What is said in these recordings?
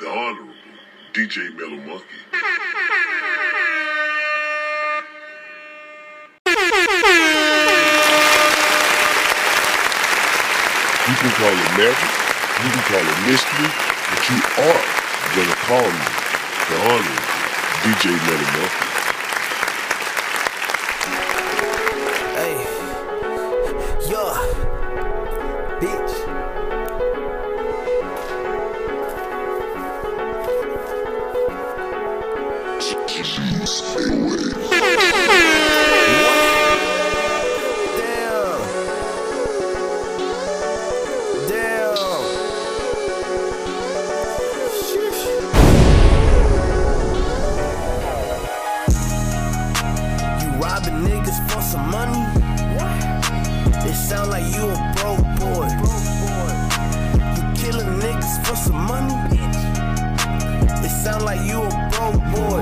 the Honorable DJ Metal Monkey. You can call it magic, you can call it mystery, but you are going to call me the Honorable DJ Metal Monkey. Hey, yeah, bitch. Sound like you a broke boy. You killing niggas for some money. It sound like you a broke boy.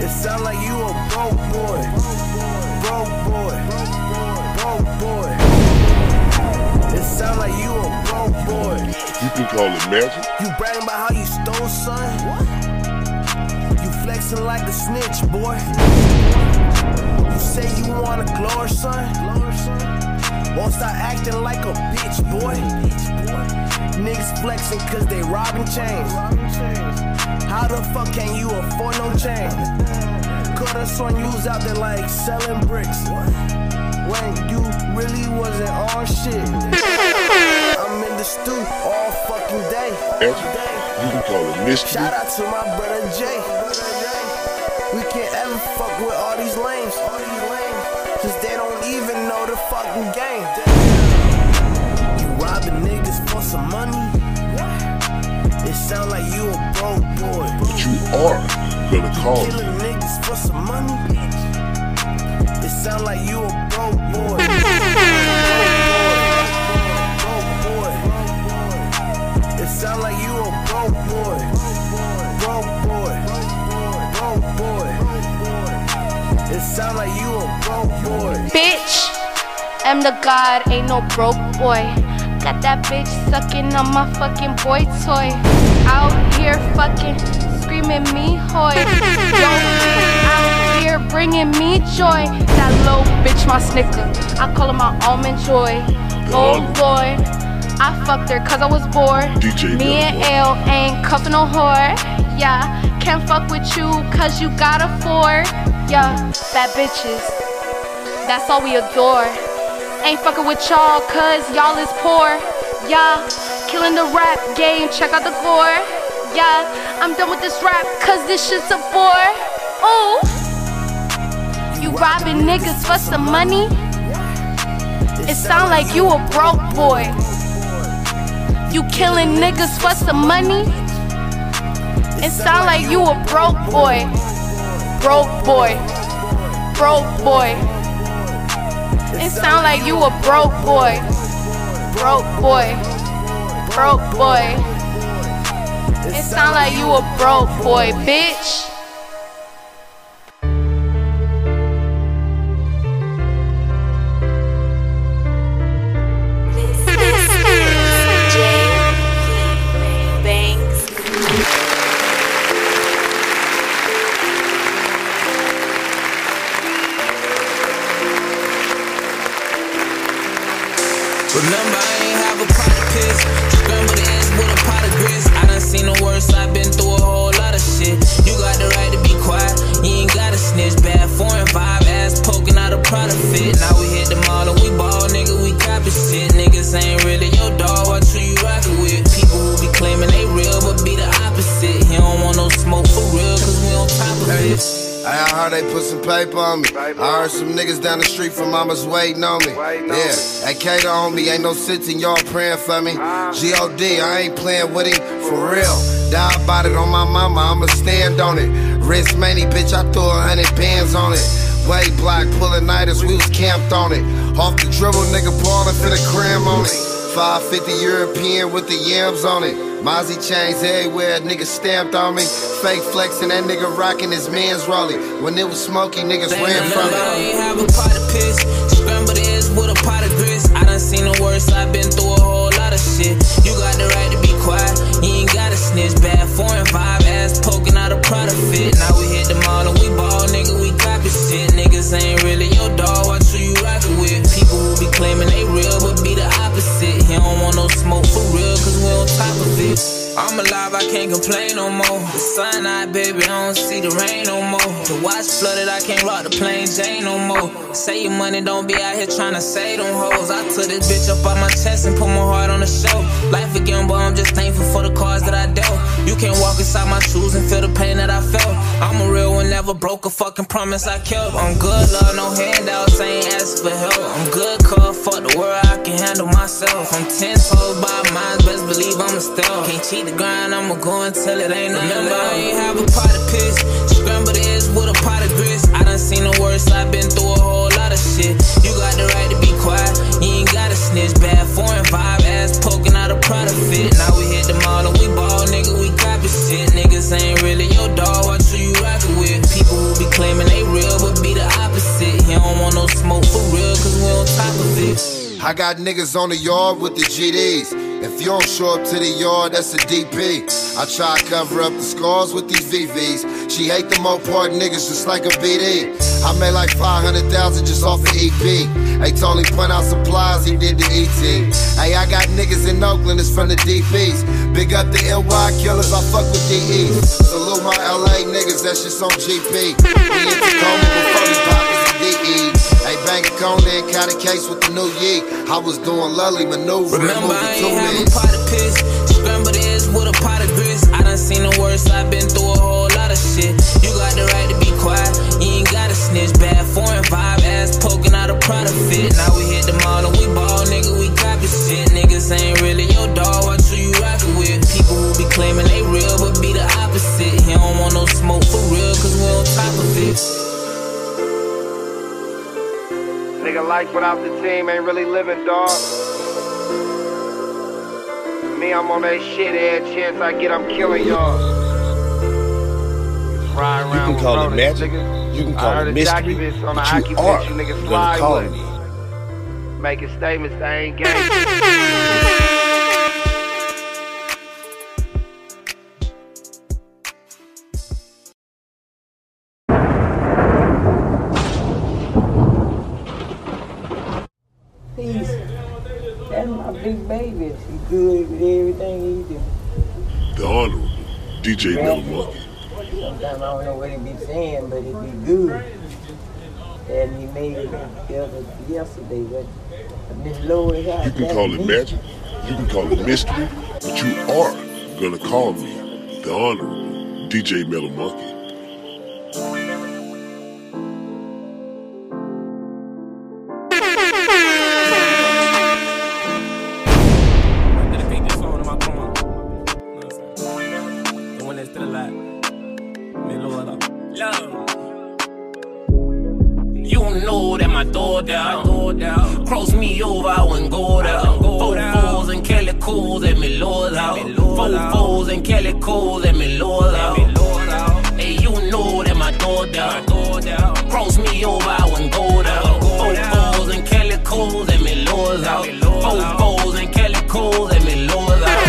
It sound like you a broke boy. It sound like you a broke boy. You can call it magic. You bragging about how you stole, son. Flexing like a snitch, boy. You say you want a glory, son. Won't start acting like a bitch, boy. Niggas flexing cause they robbing chains. How the fuck can you afford no chain? Cut us on you's out there like selling bricks when you really wasn't on shit. I'm in the stew all fucking day. You can call it mystery. Shout out to my brother Jay. We can't ever fuck with all these lames, cause they don't even know the fucking game. You robbing niggas for some money. It sound like you a broke boy. But you are gonna call me. Killing niggas for some money. It sound like you a broke boy. It sound like you a broke boy. It sound like you a broke boy. Bitch, I'm the god, ain't no broke boy. Got that bitch sucking on my fucking boy toy. Out here fucking screaming me hoy. Yo, out here bringing me joy. That little bitch my snicker, I call her my almond joy. Oh boy, I fucked her cause I was bored. DJ me and L ain't cuffin' no whore. Yeah, can't fuck with you cause you got a four. Yeah, bad bitches, that's all we adore. Ain't fucking with y'all cause y'all is poor. Yeah, killing the rap game, check out the gore. Yeah, I'm done with this rap cause this shit's a bore. Ooh, you robbing niggas for some money. It sound like you a broke boy. You killing niggas for some money. It sound like you a broke boy. Broke boy, broke boy. It sound like you a broke boy. Broke boy, broke boy. It sound like you a broke boy, bitch. Remember, I ain't have a pot of piss. Scrambled eggs with a pot of grits. I done seen the worst, I've been through a whole lot of shit. You got the right to be quiet, you ain't gotta snitch. Bad foreign vibe, ass poking out a product fit. Now we hit the mall and we ball, nigga, we copy shit. Niggas ain't really your dog, watch who you rockin' with. People who be claiming they real, but be the opposite. He don't want no smoke for real, cause we on top of it. I heard they put some paper on me. I heard some niggas down the street from mama's waiting on me. Yeah, that cater on me, ain't no sitting, y'all praying for me. G.O.D., I ain't playing with him, for real. Die about it on my mama, I'ma stand on it. Wrist many, bitch, I threw 100 bands on it. Way block, pulling nighters, we was camped on it. Off the dribble, nigga, ballin' for the cram on it. 550 European with the yams on it. Mozzie chains everywhere, nigga stamped on me. Fake flexing, that nigga rocking his man's rollie. When it was smoky, niggas ran from it. I ain't have a pot of piss. Scrambled eggs with a pot of grits. I done seen the worst, I've been through a whole lot of shit. You got the right to be quiet, you ain't gotta snitch. Bad foreign vibe, ass poking out a product fit. Now we hit the mall and we ball, nigga, we copy shit. Niggas ain't really your dog, watch who you rockin' with. People who be claiming they real, but be the opposite. He don't want no smoke for real, cause we on top of it. I'm alive, I can't complain no more. The sun out, baby, I don't see the rain no more. The watch flooded, I can't rock the plain Jane no more. Say your money, don't be out here tryna save them hoes. I took this bitch up out my chest and put my heart on the show. Life again, but I'm just thankful for the cards that I dealt. You can't walk inside my shoes and feel the pain that I felt. I'm a real one, never broke a fucking promise I kept. I'm good, love, no handouts, I ain't asking for help. I'm good, cuz, fuck the world, I can handle myself. I'm 10 toes by mine, best believe I'm a stealth. Can't cheat the grind, I'ma go until it ain't nothing. Remember, I ain't have a pot of piss. Scrambled eggs with a pot of grits. I done seen the worst, I've been through a whole lot of shit. You got the right to be quiet, you ain't gotta snitch. Bad foreign vibe, ass poking out a product fit. Now we hit the mall and we ball, nigga, we copy shit. Niggas ain't really your dog, watch who you rockin' with. People who be claiming they real, but be the opposite. He don't want no smoke for real, cause we on top of it. I got niggas on the yard with the GDs. If you don't show up to the yard, that's a DP. I try to cover up the scars with these VVs. She hate the Mopar niggas just like a BD. I made like 500,000 just off of EP. They told him print out supplies, he did the ET. Hey, I got niggas in Oakland, it's from the DPs. Big up the NY killers, I fuck with DEs. Salute my LA niggas, that's just on GP. We in Tacoma before we pop is a DE. Hey, bang a cone and caught a case with the new yeet. I was doing lovely maneuvers. Remember, I ain't have a pot of piss. Scrambled eggs with a pot of grits. I done seen the worst, I've been through a whole lot of shit. You got the right to be quiet, you ain't gotta snitch. Bad foreign vibe, ass poking out a product fit. Now we hit the mall and we ball, nigga, we copy shit. Niggas ain't really your dog, watch who you rockin' with. People who be claiming they real, but be the opposite. He don't want no smoke for real, cause we on top of it. Nigga, life without the team ain't really living, dawg. Me, I'm on that shit, every chance I get, I'm killing y'all. Ride around, you can call it magic, nigga. You can call it mystery, but you are gonna call me. Making statements, I ain't gang. Baby, she good with everything he do. The Honorable DJ Metal Monkey. Sometimes I don't know what he be saying, but he be good. And he made it yesterday, but Miss Lois. You can call it magic, you can call it mystery, but you are gonna call me the Honorable DJ Metal Monkey. Cross me over, I wouldn't go there. Four fools and Kelly calicos de mi load out. Fofos and calicos de mi load out. Hey, you know that my door down. Cross me over, I wouldn't go down. Fofos and calicos de mi load out. Fofos and calicos de mi load out.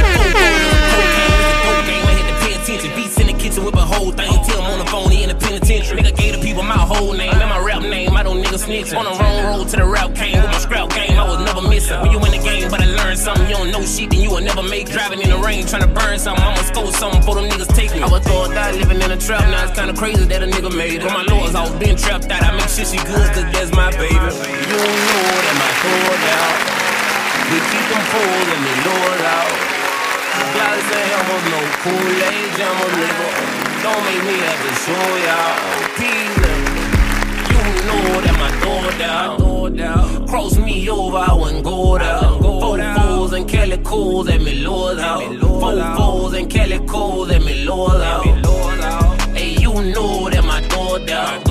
Whip a whole thing, tell him on the phone, he in the penitentiary. Nigga gave the people my whole name and my rap name, I don't nigga snitch. On the wrong road to the route came with my scrap game, I was never missing. When you in the game, but I learned something, you don't know shit, then you will never make. Driving in the rain, tryna burn something, I'ma score something before them niggas take me. I was thought that living in a trap, now it's kinda crazy that a nigga made it. But my lord's all been trapped out, I make shit she good, cause that's my baby. You know that my lord out, we keep them fools and they lord out. Glasses and helmets, no Kool-Aid, jammer, nigga. Don't make me have to show y'all. Peter, you know that my door down. Cross me over, I wouldn't go down. Fofos and calicos at me lord out. Fofos and calicos at me lord out. Hey, you know that my door down.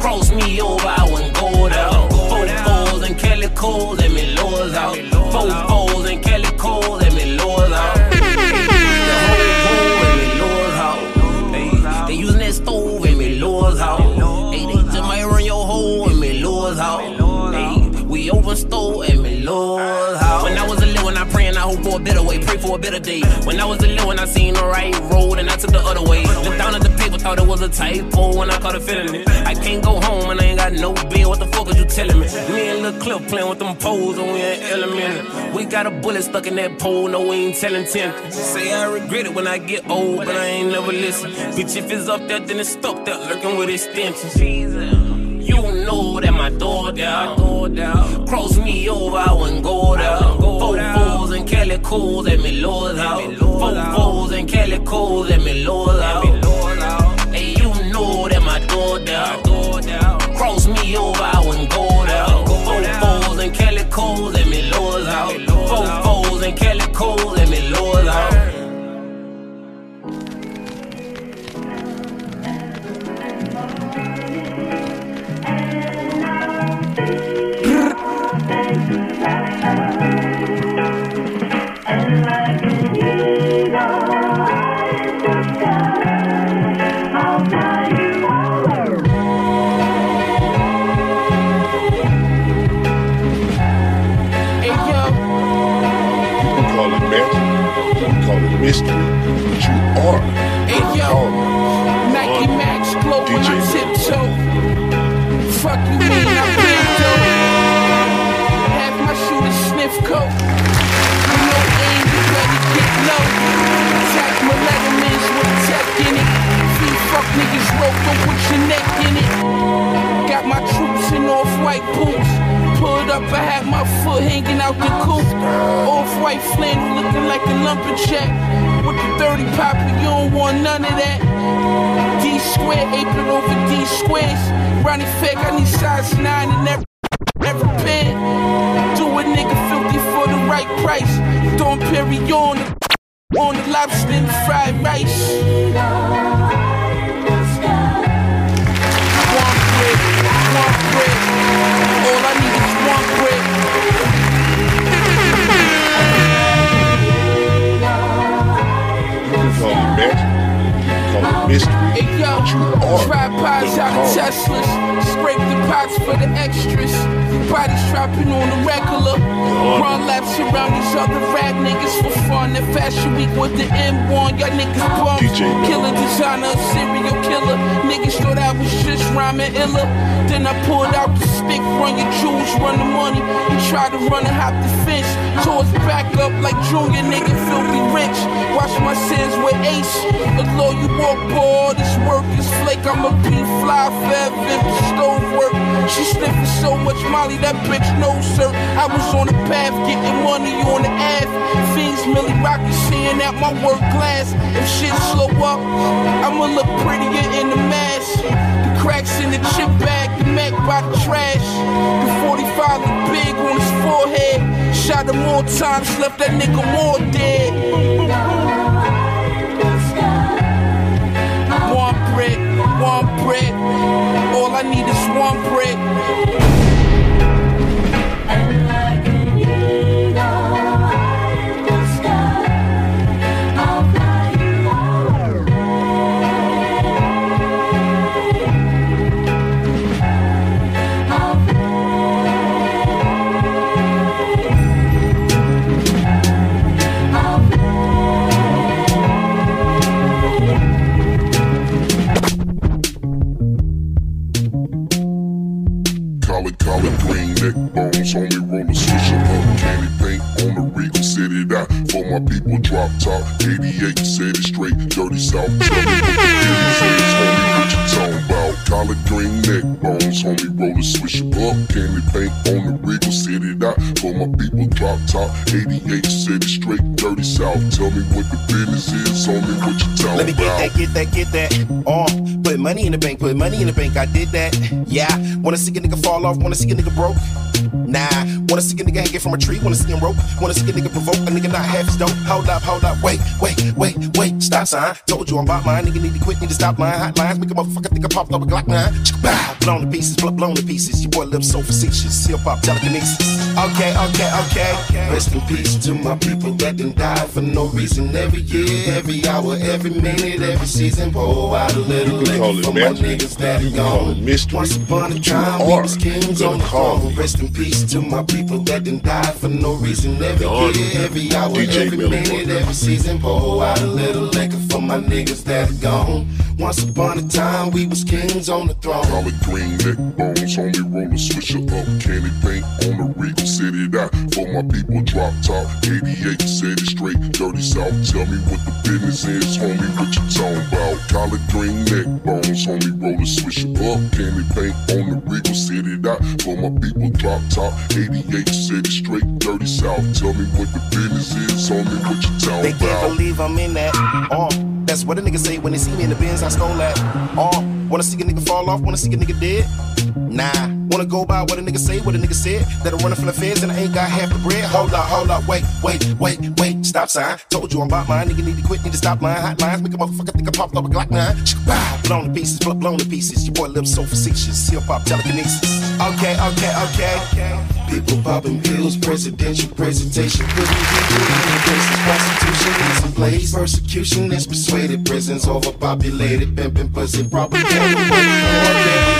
Cross me over, I wouldn't go down. Fofos and calicos at me lord out. Fofos and calicos at me lord out. Store and me Lord house. When I was a little and I praying, I hope for a better way, pray for a better day. When I was a little and I seen the right road and I took the other way. Looked down at the paper, thought it was a typo and I caught a feeling it. I can't go home and I ain't got no bill. What the fuck are you telling me? Me and Lil Cliff playing with them poles and we ain't elemental. We got a bullet stuck in that pole, no we ain't telling 10. Say I regret it when I get old, but I ain't never listen. Bitch, if it's up there, then it's stuck there lurking with extensions. Jesus. You know that my door down. Cross me over, I wouldn't go down. Fofos and calicos at me lord out. Fofos and calicos at me lord out. Hey, you know that my door down. Cross me over, I wouldn't go down. Fofos and calicos at me lord out. Fofos and calicos at me lord out. Mystery, but you are. Hey yo, Nike Max glow when I tiptoe. Fuck you, man, I can't do it. Have my shooter sniff coat. You know aim, you better get low. Attack my Leathermans with tech in it. Few fuck niggas rope up with your neck in it. Got my troops in off-white boots. Pulled up, I had my foot hanging out the coupe. Off-white flannel looking like a lumberjack. With the 30 popper, you don't want none of that. D-square, apron over D-squares. Ronnie Fag, I need size 9 in every pen. Do a nigga filthy for the right price. Don't parry on the lobster and fried rice. Hey yo, tripods out of Teslas. Scrape the pots for the extras. Bodies dropping on the regular. Run laps around these other rap niggas for fun. The fashion week with the M1, y'all niggas bummed. Killer designer, serial killer. Niggas thought I was just rhyming illa. Then I pulled out the stick, run your jewels, run the money. You try to run and hop the fence. Tore his back up like Junior, nigga filthy rich. Watch my sins with Ace. The law you walk all this work is flake, I'ma be fly forever if the stove work. She sniffing so much molly, that bitch knows her. I was on the path, getting money on the ass. Fiends, Millie Rocky, seeing out my work glass. If shit slow up, I'ma look prettier in the mask. The cracks in the chip bag, the Mac by the trash. The 45 look big on his forehead. Shot him more times, left that nigga more dead. One bread, all I need is one bread. And like a needle, I it out for my people. Drop top 88, said it straight, dirty south. Collard green neck bones, homie, roll the switch up. Candy paint on the wriggle, set it out for my people. Drop top 88, said it straight, dirty south. Tell me what the business is, homie, what you talking about? Let me get that off. Put money in the bank, I did that. Yeah, wanna see a nigga fall off, wanna see a nigga broke. Nah, wanna see a nigga hang it from a tree, wanna see him rope, wanna see a nigga provoke, a nigga not half his dope. Hold up, wait, stop sign. Told you I'm about mine, nigga need to quit, need to stop lying. Hotlines, make a motherfucker think I popped up a Glock 9. Chicka-bow, blown to pieces, your boy lips so facetious, hip hop telekinesis. Okay, rest in peace to my people that done died for no reason. Every year, every hour, every minute, every season, pour out a little liquor for my niggas that are gone. Once upon a time, we was kings on the throne. Rest in peace to my people that done died for no reason. Every year, every hour, every minute, every season, pour out a little liquor for my niggas that are gone. Once upon a time, we was kings on the throne. Collard green neck bones, only roller switcher up. Candy paint on the regal, set it out for my people. Drop top 88, set it straight, dirty south. Tell me what the business is, homie, what you talking about? Collard green neck bones, homie, roller switcher up. Candy paint on the regal, set it out for my people. Drop top 88, set it straight, dirty south. Tell me what the business is, homie, what you talking about? They can't believe I'm in that. That's what a nigga say when they see me in the Benz, I stole that. Wanna see a nigga fall off, wanna see a nigga dead? Nah, wanna go by what a nigga say, what a nigga said. That I'm running from the feds and I ain't got half the bread. Hold up, wait, stop sign. Told you I'm about mine, nigga need to quit, need to stop lying. Hotlines, make a motherfucker think I popped up a Glock 9. Chicka-bow, blown to pieces, your boy lips so facetious, hip hop telekinesis. Okay. People popping pills, presidential presentation. Couldn't be places, prostitution is in place. Persecution is persuaded, prisons overpopulated. Pimping pussy, probably can't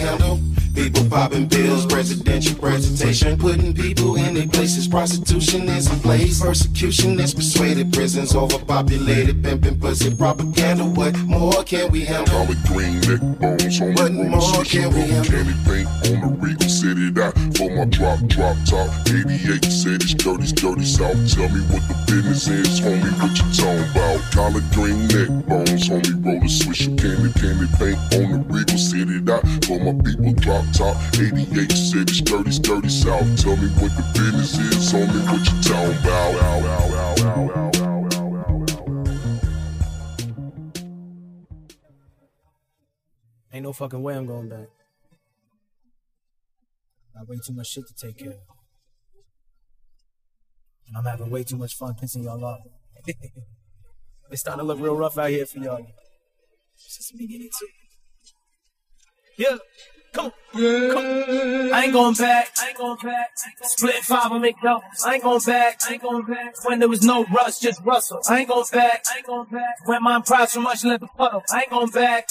handle. People popping pills, presidential presentation. Putting people in their places, prostitution is in place. Persecution is persuaded, prisons overpopulated. Pimping pussy, propaganda, what more can we handle? Collard green neck bones, on the road, switch road, candy paint on the regal, set it out for my drop top 88, said it's dirty south. Tell me what the business is, homie, what you talking about? Collard green neck bones, homie, roll a switch, candy paint on the regal, set it out for my people. Drop top 88, said it's dirty south. Tell me what the business is, homie, what you talking about? Ain't no fucking way I'm going back. I got way too much shit to take care of. And I'm having way too much fun pissing y'all off. It's starting to look real rough out here for y'all. It's just the beginning too. Yeah. Come on. I ain't going back. Split five and make double. I ain't going back. When there was no rush, just rustle. I ain't going back. When my prize so much left the puddle. I ain't going back.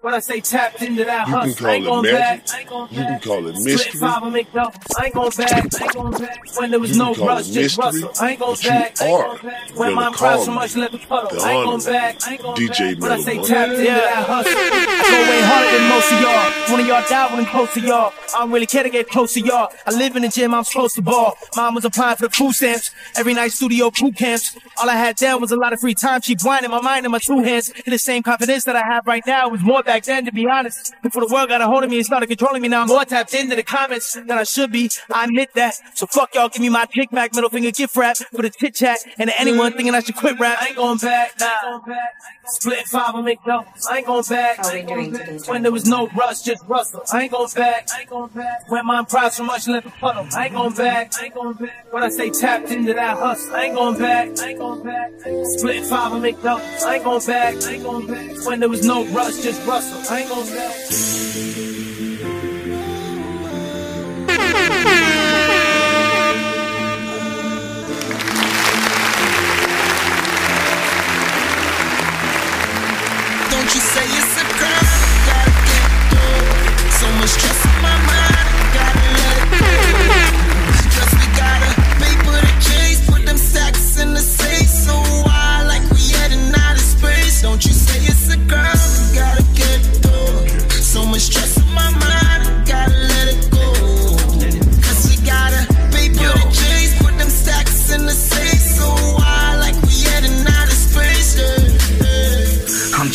When I say tapped into that hustle. I ain't going back. You can call it mystery. Split five and make double. I ain't going back. When there was no rush, just rustle. I ain't going back. When my prize so much left the puddle. I ain't going back. DJ Metal. When I say tapped into that hustle, I go way harder than most of y'all. One of y'all die when I'm close to y'all. I don't really care to get close to y'all. I live in the gym, I'm supposed to ball. Mom was applying for the food stamps. Every night studio crew camps. All I had down was a lot of free time. She blinded my mind and my two hands. And the same confidence that I have right now was more back then, to be honest. Before the world got a hold of me, it started controlling me. Now I'm more tapped into the comments than I should be. I admit that. So fuck y'all, give me my kickback, middle finger gift wrap for the chit chat. And to anyone thinking I should quit rap, I ain't going back. Nah. Split five and make doubles. I ain't going back. When there was no rush, just rush. I ain't going back. When my prize so much left the puddle. I ain't going back. When I say tapped into that hustle. I ain't going back. Split five and make double. I ain't going back. When there was no rush, just rustle. I ain't going back. Stress on my mind, gotta let it go. Stress, we gotta pay for the case, put them sacks in the safe. So why, like we heading out of space? Don't you say it's a girl, we gotta get through. So much stress on my mind.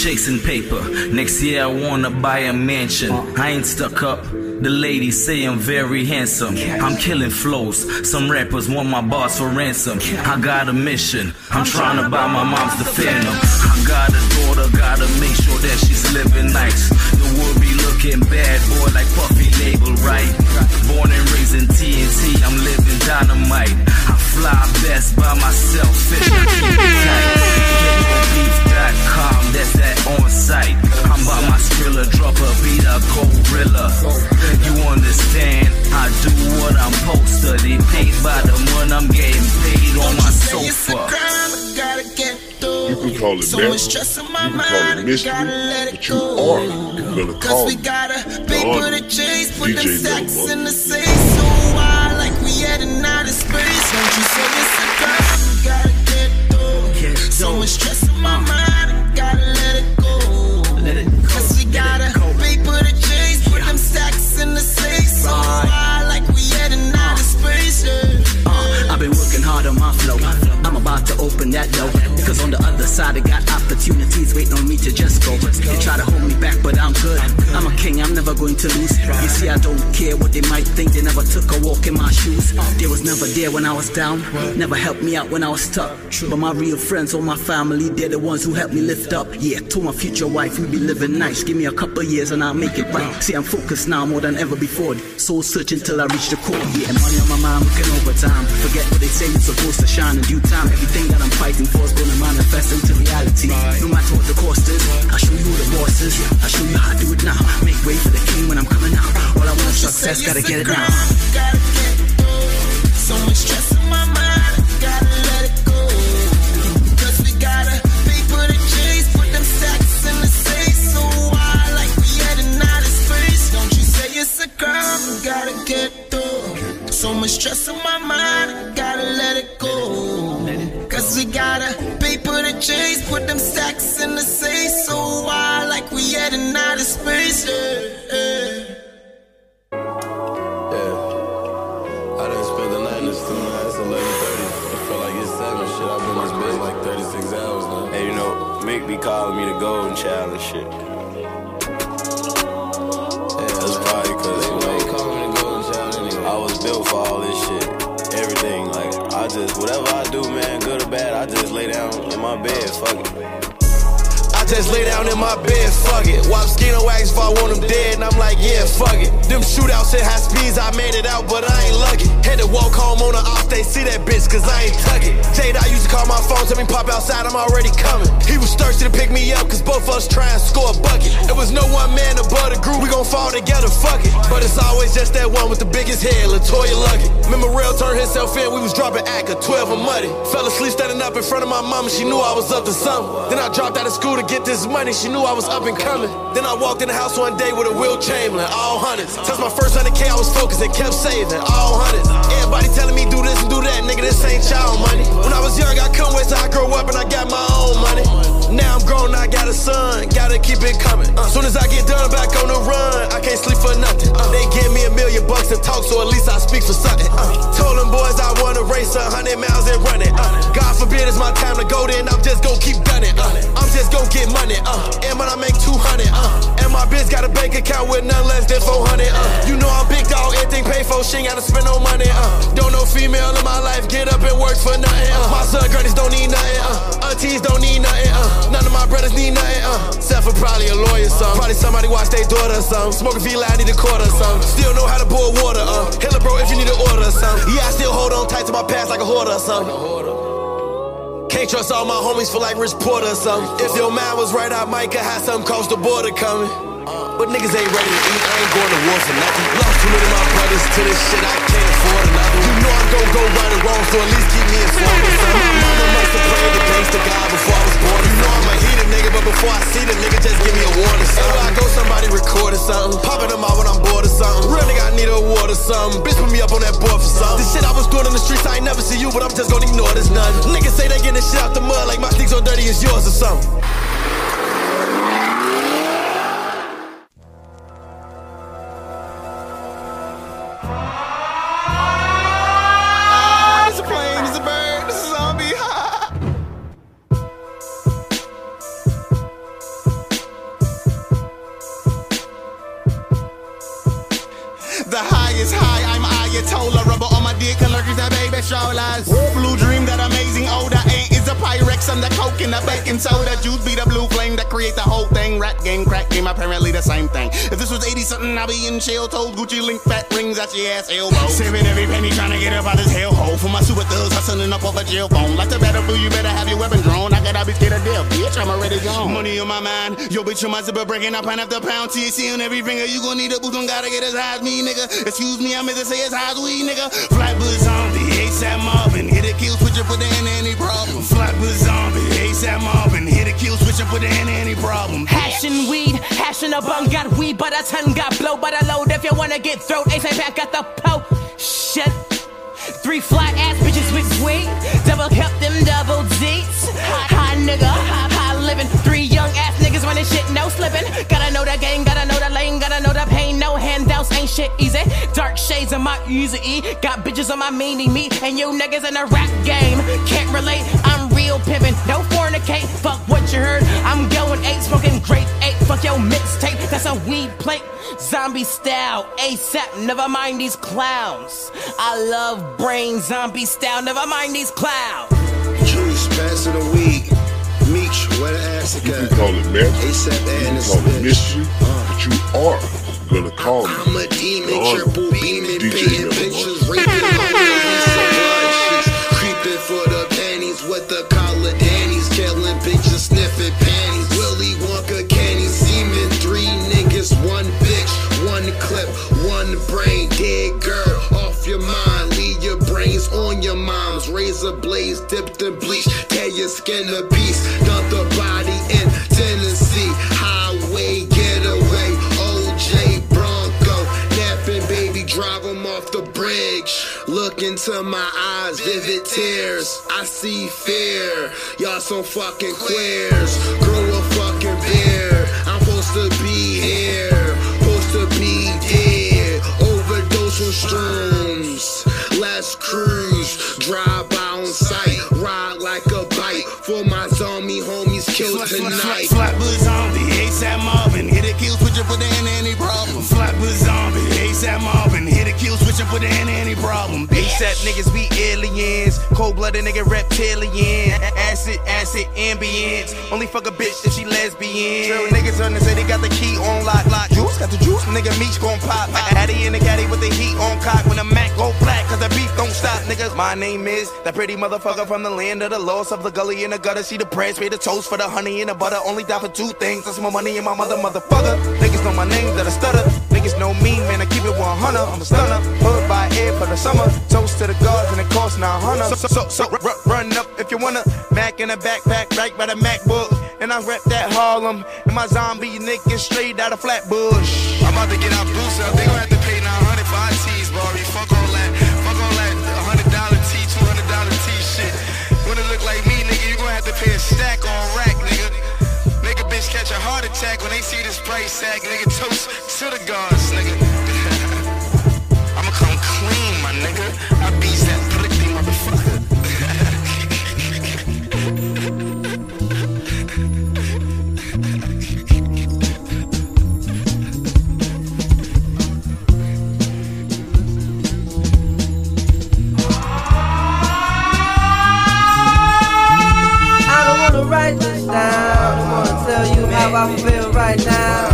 chasing paper. Next year I wanna buy a mansion. I ain't stuck up. The ladies say I'm very handsome. I'm killing flows. Some rappers want my bars for ransom. I got a mission. I'm trying to buy my mom's the Phantom. I got a daughter, gotta make sure that she's living nice. The world be looking bad, boy, like Puffy label, right? Born and raised in TNT, I'm living dynamite. I fly best by myself, fish I keep it tight. That's that on site. I'm by my Skrilla, drop a beat up gorilla. You understand? I do what I'm supposed to. They paid by the money, I'm getting paid on my sofa. You can call it so much stress in my mind, gotta let it go. Cause we gotta pay for the chase, put them sacks in the safe. So why, like we had an outer space? Don't you say it's a crime? You gotta get through. So much stress in my mind. Gotta let it go. Cause we gotta paper the chase, put them stacks in the safe. So high like we had an outer space. I've been working hard on my flow. I'm about to open that door. Cause on the other side I got opportunities waiting on me to just go. They try to hold me back but I'm good. I'm a king, I'm never going to lose. You see I don't care what they might think. They never took a walk in my shoes. They was never there when I was down. Never helped me out when I was stuck. But my real friends or my family, they're the ones who helped me lift up. Yeah, to my future wife, we be living nice. Give me a couple years and I'll make it right. See I'm focused now more than ever before. Soul searching till I reach the core. Yeah, and money on my mind, working overtime. Forget what they say, you're supposed to shine in due time. Everything that I'm fighting for is gonna manifest into reality. No matter what the cost is, I show you who the boss is. I show you how I do it now. Make way for the king when I'm coming out. All I want is success, gotta get it now. Gotta get through. So much stress in my mind, gotta let it go. Cause we gotta pay for the chase, put them sacks in the safe. So why, like we had an outer space? Don't you say it's a crime, we gotta get through. So much stress in my mind, gotta let it go. Cause we gotta paper the chase, put them stacks in the safe. So why, like we had an outer space, yeah. I done spent the night in the studio, it's 11:30. I feel like it's 7, shit, I've been in this bitch like 36 hours now. Hey, you know, Mick be calling me the golden child and shit. Yeah, that's probably cause they ain't calling me the golden child anyway. I was built for all this shit, everything, like I just, whatever I do, man, good or bad, I just lay down in my bed, fuck it. I just lay down in my bed, fuck it. Wop skin and wax if I want them dead, and I'm like, yeah, fuck it. Them shootouts at high speeds, I made it out, but I ain't lucky. Had to walk home on the off day, see that bitch, cause I ain't tuck it. Jade, I used to call my phone, tell me pop outside, I'm already coming. He was thirsty to pick me up, cause both of us try and score a bucket. There was no one man above the group, we gon' fall together, fuck it. But it's always just that one with the biggest head, LaToya Luckett. Remember Rail turned himself in, we was dropping Acker, 12 and muddy. Fell asleep standing up in front of my mama, she knew I was up to something. Then I dropped out of school to get this money, she knew I was up and coming. Then I walked in the house one day with a Will Chamberlain, all hundreds. Since my first 100K I was focused and kept saving, all hundreds. Everybody telling me do this and do that, nigga, this ain't y'all money. When I was young I couldn't wait till I grow up and I got my own money. Now I'm grown, I got a son, gotta keep it coming. Soon as I get done, back on the run, I can't sleep for nothing. They give me $1 million to talk, so at least I speak for something. Told them boys I wanna race 100 miles and run it. God forbid it's my time to go, then I'm just gon' keep gunning. I'm just gon' get money, and when I make 200, and my bitch got a bank account with none less than 400, You know I'm big dog, everything paid for, she ain't gotta spend no money, Don't know female in my life, get up and work for nothing, My son grannies don't need nothing, Aunties don't need nothing, None of my brothers need nothing, Except for probably a lawyer, something. Probably somebody watch their daughter, something. Smoking V-Line, I need a quarter, something. Still know how to boil water, Hella bro, if you need an order, something. Yeah, I still hold on tight to my past like a hoarder, or something. Can't trust all my homies for like Rich Porter, or something. If your mind was right, I might could have something cross the border coming. But niggas ain't ready to eat, I ain't going to war for nothing. Lost too many of my brothers to this shit, I can't afford another. You know I'm gon' go right or wrong, so at least keep me informed or something. My mama must have prayed the thanks to God before I was born. You know I'm a heated nigga, but before I see the nigga, just give me a warning. Everywhere I go, somebody recording something. Popping them out when I'm bored or something. Real nigga, I need a award or something. Bitch put me up on that board for something. This shit I was doing in the streets, I ain't never see you, but I'm just gon' ignore this nothing. Niggas say they getting shit out the mud, like my sneaks so dirty as yours or something. y'all lies. Blue dream, that amazing odor. Ain't is a Pyrex and the coke and the baking soda. Juice be the blue flame that create the whole thing. Rap game, crack game, apparently the same thing. If this was 80-something, I'd be in shell toes. Gucci link, fat rings out your ass elbow. Saving every penny, trying to get up out this hellhole. For my super thugs, hustling up off a jail phone. Like the battlefield, you better have your weapon drawn. I gotta be scared of death, bitch, I'm already gone. Money on my mind, yo bitch, you my zipper breaking up pound after pound. THC on every finger, you gon' need a boost, don't gotta get as high as me, nigga. Excuse me, I meant to say as high as we, nigga. Flatbush zombie, ASAP Marvin, hit a kill, switch up with the end of any problem. Flatbush zombie, ASAP Marvin, hit a kill, switch up with the end of any problem. Hashing weed, hashing a bun, got weed, but a ton got blow, but a load if you wanna get throat. ASAP back got the po. Shit. Three flat ass bitches with sweet, double cup them double D's. High nigga, high living. Three young ass niggas running shit, no slipping. Gotta know the game, gotta know the lane, gotta know the pain. No handouts, ain't shit easy. Dark shades on my easy E. Got bitches on my meanie me, and you niggas in the rap game can't relate. I'm real pimping, no fornicate. Fuck what you heard. I'm going eight, smoking great eight. Fuck your mixtape, that's a weed plate. Zombie style, ASAP, never mind these clowns. I love brain zombie style, never mind these clowns. Juice, pass it a weed. Meech, what an ass you got. You can call it magic, ASAP, you can call it mystery, but you are gonna call me. I'm a demon, triple beaming, painting pictures, raping my movies, sublime shits, creeping for the panties with the collar dandies, killing bitches, sniffing panties, Willy Wonka candy, semen, three niggas, one bitch, one clip, one brain, dead girl, off your mind, leave your brains on your mom's, razor blades dipped in bleach, tear your skin to piece, dump the body in Tennessee, highway getaway, OJ Bronco, napping baby, drive him off the bridge, look into my eyes, vivid tears, I see fear, y'all some fucking queers, grow a fucking beard, I'm supposed to be here, supposed to be dead, overdose on streams, let's cruise, drive by on sight, ride like a bike, for my zombie homies killed tonight. Flatwood zombie, ASAP Marvin, hit a kill, switch up with the end of any problem. Flatwood zombie, ASAP Marvin, hit a kill, switch up with the end of any problem. ASAP niggas, we aliens, cold-blooded nigga reptilian, acid ambience, only fuck a bitch if she lesbian. Trail niggas on and say they got the key on lock, juice got the juice, nigga Meech gon' pop, Addy in the caddy with the heat on cock, when the Mac go black, cause the beef don't stop, niggas. My name is that pretty motherfucker from the land of the lost, of the gully in the gutter, she the press, pay the toast for the honey and the butter, only die for two things, that's my money and my motherfucker. Niggas know my name, that I stutter, niggas know me, man, I keep it 100, I'm a stunner, hood by air for the summer, toast to the gods and it costs 900, run up if you wanna, Mac in the backpack, right by the MacBook, and I rep that Harlem, and my zombie niggas straight out of Flatbush. I'm about to get out blue cell, they gon' have to pay 900 for our tees, Barbie, fuck all that, $100 T, $200 T shit. When it look like me, nigga, you gon' have to pay a stack on rack, nigga. Make a bitch catch a heart attack when they see this price sack, nigga, toast to the gods, nigga. I'ma come clean, my nigga. I beats that pretty motherfucker. Write this down. I don't wanna tell you how I feel right now.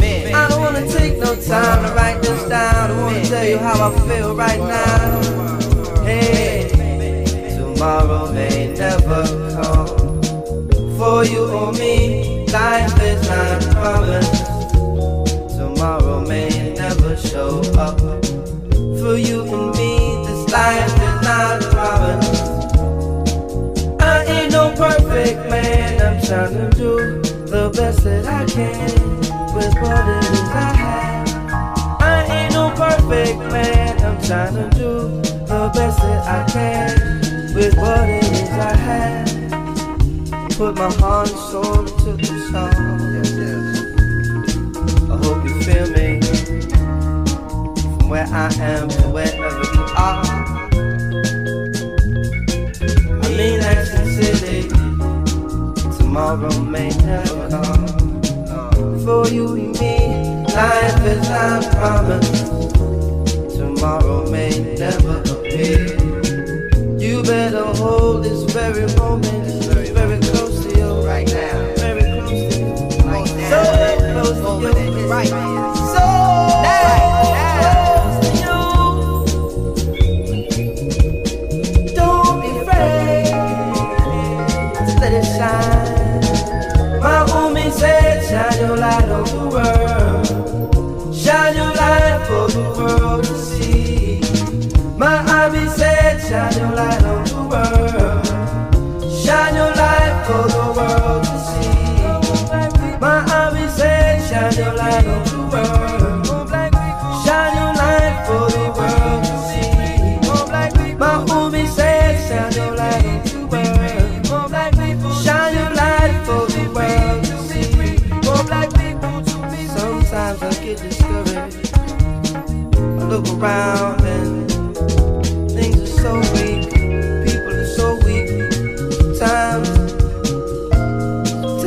I don't wanna take no time to write this down. I don't wanna tell you how I feel right now. Hey, tomorrow may never come. For you or me, life is not promised. Tomorrow may never show up. For you and me, this life is not promised. I ain't no perfect man, I'm trying to do the best that I can with what it is I have. I ain't no perfect man, I'm trying to do the best that I can with what it is I have. Put my heart and soul into the song. I hope you feel me, from where I am to wherever you are. City. Tomorrow may never come. For you and me, life is not promised. Tomorrow may never appear. baby. You better hold this very moment, very close to you right now, very close to you right now, so close to you right now, so close to you. Don't be afraid, just let it shine. My homie said, shine your light on the world, shine your light for the world to see. My homie said, shine your light on the world, shine your light for the world to see. My homie said, shine your light on the world, shine your light for the world to see. My homie said, shine your light on the world, shine your light for the world to see. Sometimes I get discouraged, I look around and so weak, people are so weak. Sometimes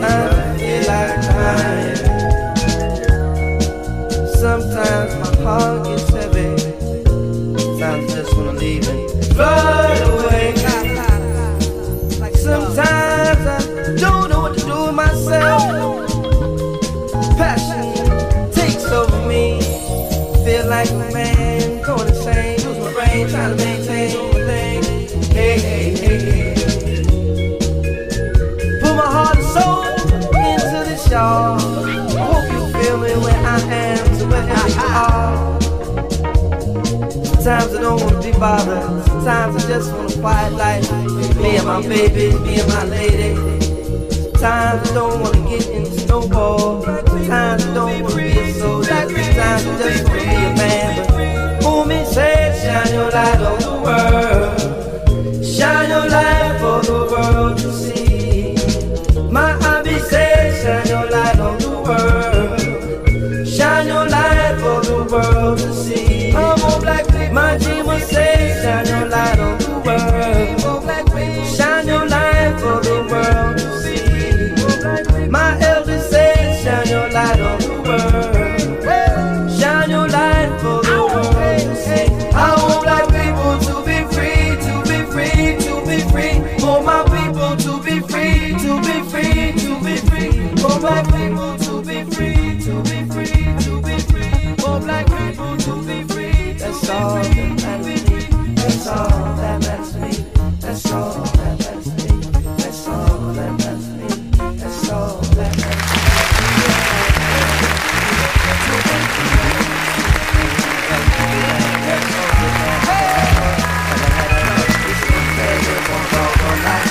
I feel like crying. Sometimes my heart gets heavy. Sometimes I just wanna leave and run away. Sometimes I don't know what to do with myself. Passion takes over me. Feel like a man going insane. Lose my brain, trying to maintain. Put my heart and soul into this, y'all. Hope you feel me where I am, to wherever you are. Sometimes I don't wanna be bothered. Sometimes I just wanna quiet life. Me and my baby, me and my lady. Sometimes I don't wanna get in the snowball. Sometimes I don't wanna be a soldier. Sometimes I just wanna be a man. But homie said, shine your light on the world, shine your light for the world to see. My hobby says, shine your light on the world, shine your light for the world to see. My dreamer says, shine your light on the world, shine your light for the world to see. My elder says, shine your light on the world, shine your light for the world to see. I want black people to be free, to be free, to be free, for my people to be free, to be free, to be free, for black people to be free, to be free, to be free, for black people to be free. That's all that matters to me. That's all that matters to me. That's all that matters to me. That's all that matters to me. That's all that matters to me. Life, don't let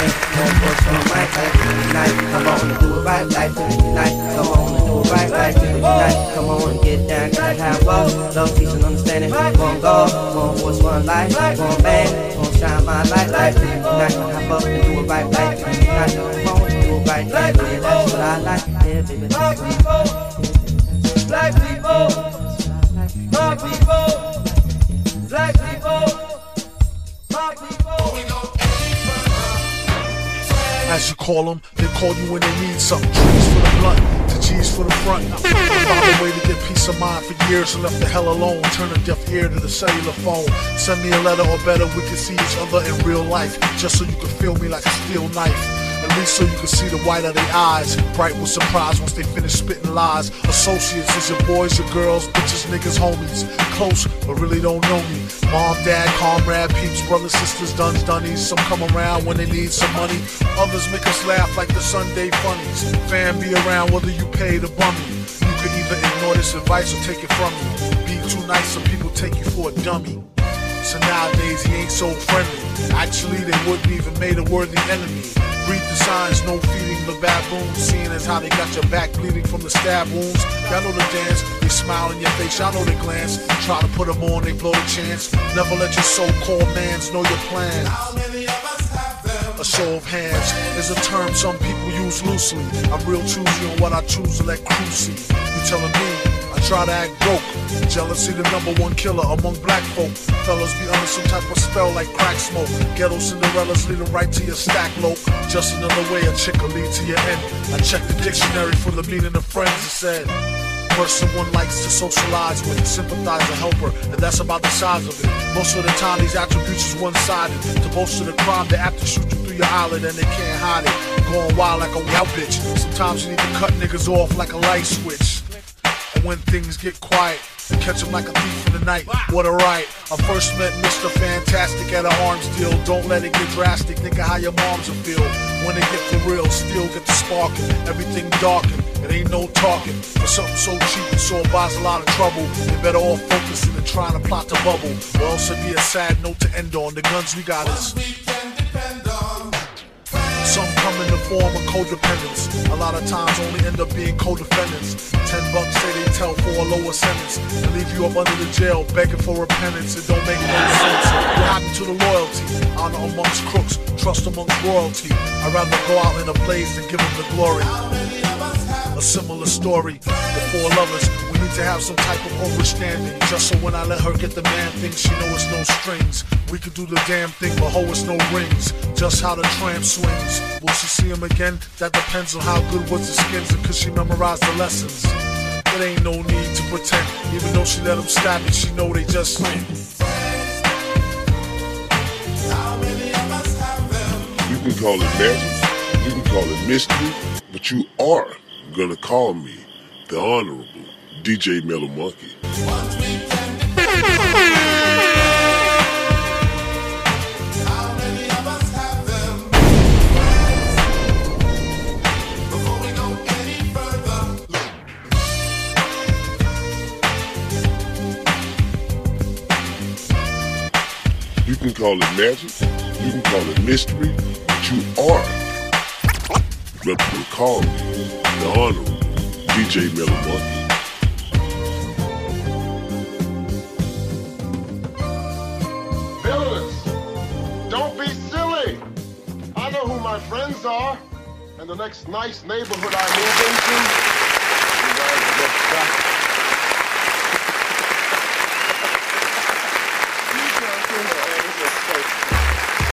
it, don't push on my life to the night. Come on and do it right, life to the night. Come on and do it right, life to the night. Come on and get down, get high, walk. Love, peace and understanding. One God, one horse, one life, one man. Gonna shine my light, life to the night. Hop up and do it right, life to the night. Come on and do it right, life to the night. That's what I like, yeah, baby. Black people, black people, black people, black people, black people, we know. As you call them, they call you when they need something. Trees for the blunt, the G's for the front. Found a way to get peace of mind for years and left the hell alone. Turn a deaf ear to the cellular phone. Send me a letter or better, we can see each other in real life. Just so you can feel me like a steel knife. At least so you can see the white of their eyes. Bright with surprise once they finish spitting lies. Associates is your boys, your girls, bitches, niggas, homies. Close, but really don't know me. Mom, dad, comrade, peeps, brothers, sisters, duns, dunnies. Some come around when they need some money. Others make us laugh like the Sunday funnies. Fan be around whether you pay the bummy. You can either ignore this advice or take it from me. Be too nice so people take you for a dummy. So nowadays he ain't so friendly. Actually they wouldn't even made a worthy enemy. Read the signs, no feeding the baboons. Seeing as how they got your back bleeding from the stab wounds. Y'all know the dance, they smile in your face, y'all know they glance. Try to put them on, they blow the chance. Never let your so-called mans know your plans. How many of us have them? A show of hands is a term some people use loosely. I'm real choosy on what I choose to let crew see. You telling me? Try to act broke. Jealousy the #1 killer among black folk. Fellas be under some type of spell like crack smoke. Ghetto Cinderellas leading right to your stack low. Just another way a chick will lead to your end. I checked the dictionary for the meaning of friends, it said person one likes to socialize with, sympathize or help her, and that's about the size of it. Most of the time these attributes is one-sided. To bolster the crime, they apt to shoot you through your eyelid and they can't hide it. Going wild like a wild bitch. Sometimes you need to cut niggas off like a light switch. And when things get quiet, catch him like a thief in the night, what a right. I first met Mr. Fantastic at an arms deal. Don't let it get drastic, think of how your moms will feel. When it get for real, still get the sparking. Everything darkened, it ain't no talking. For something so cheap and so it buys a lot of trouble. They better all focus in and trying to plot the bubble, or else it'd be a sad note to end on. The guns we got is some come in the form of codependence. A lot of times only end up being co-defendants. $10 say they tell for a lower sentence, and leave you up under the jail begging for repentance. It don't make no sense. What happened to the loyalty? Honor amongst crooks, trust amongst royalty. I'd rather go out in a blaze than give them the glory. A similar story, the four lovers. We need to have some type of understanding, just so when I let her get the man thing, she know it's no strings. We could do the damn thing, but ho, it's no rings. Just how the tramp swings. Will she see him again? That depends on how good was the skins, and could she memorize the lessons? It ain't no need to pretend, even though she let him stab it, she know they just win. You can call it magic, you can call it mystery, but you are gonna call me the Honorable DJ Metal Monkey. You can call it magic, you can call it mystery, but you are gonna call me the Honorable DJ Metal Monkey. Don't be silly. I know who my friends are and the next nice neighborhood I move into.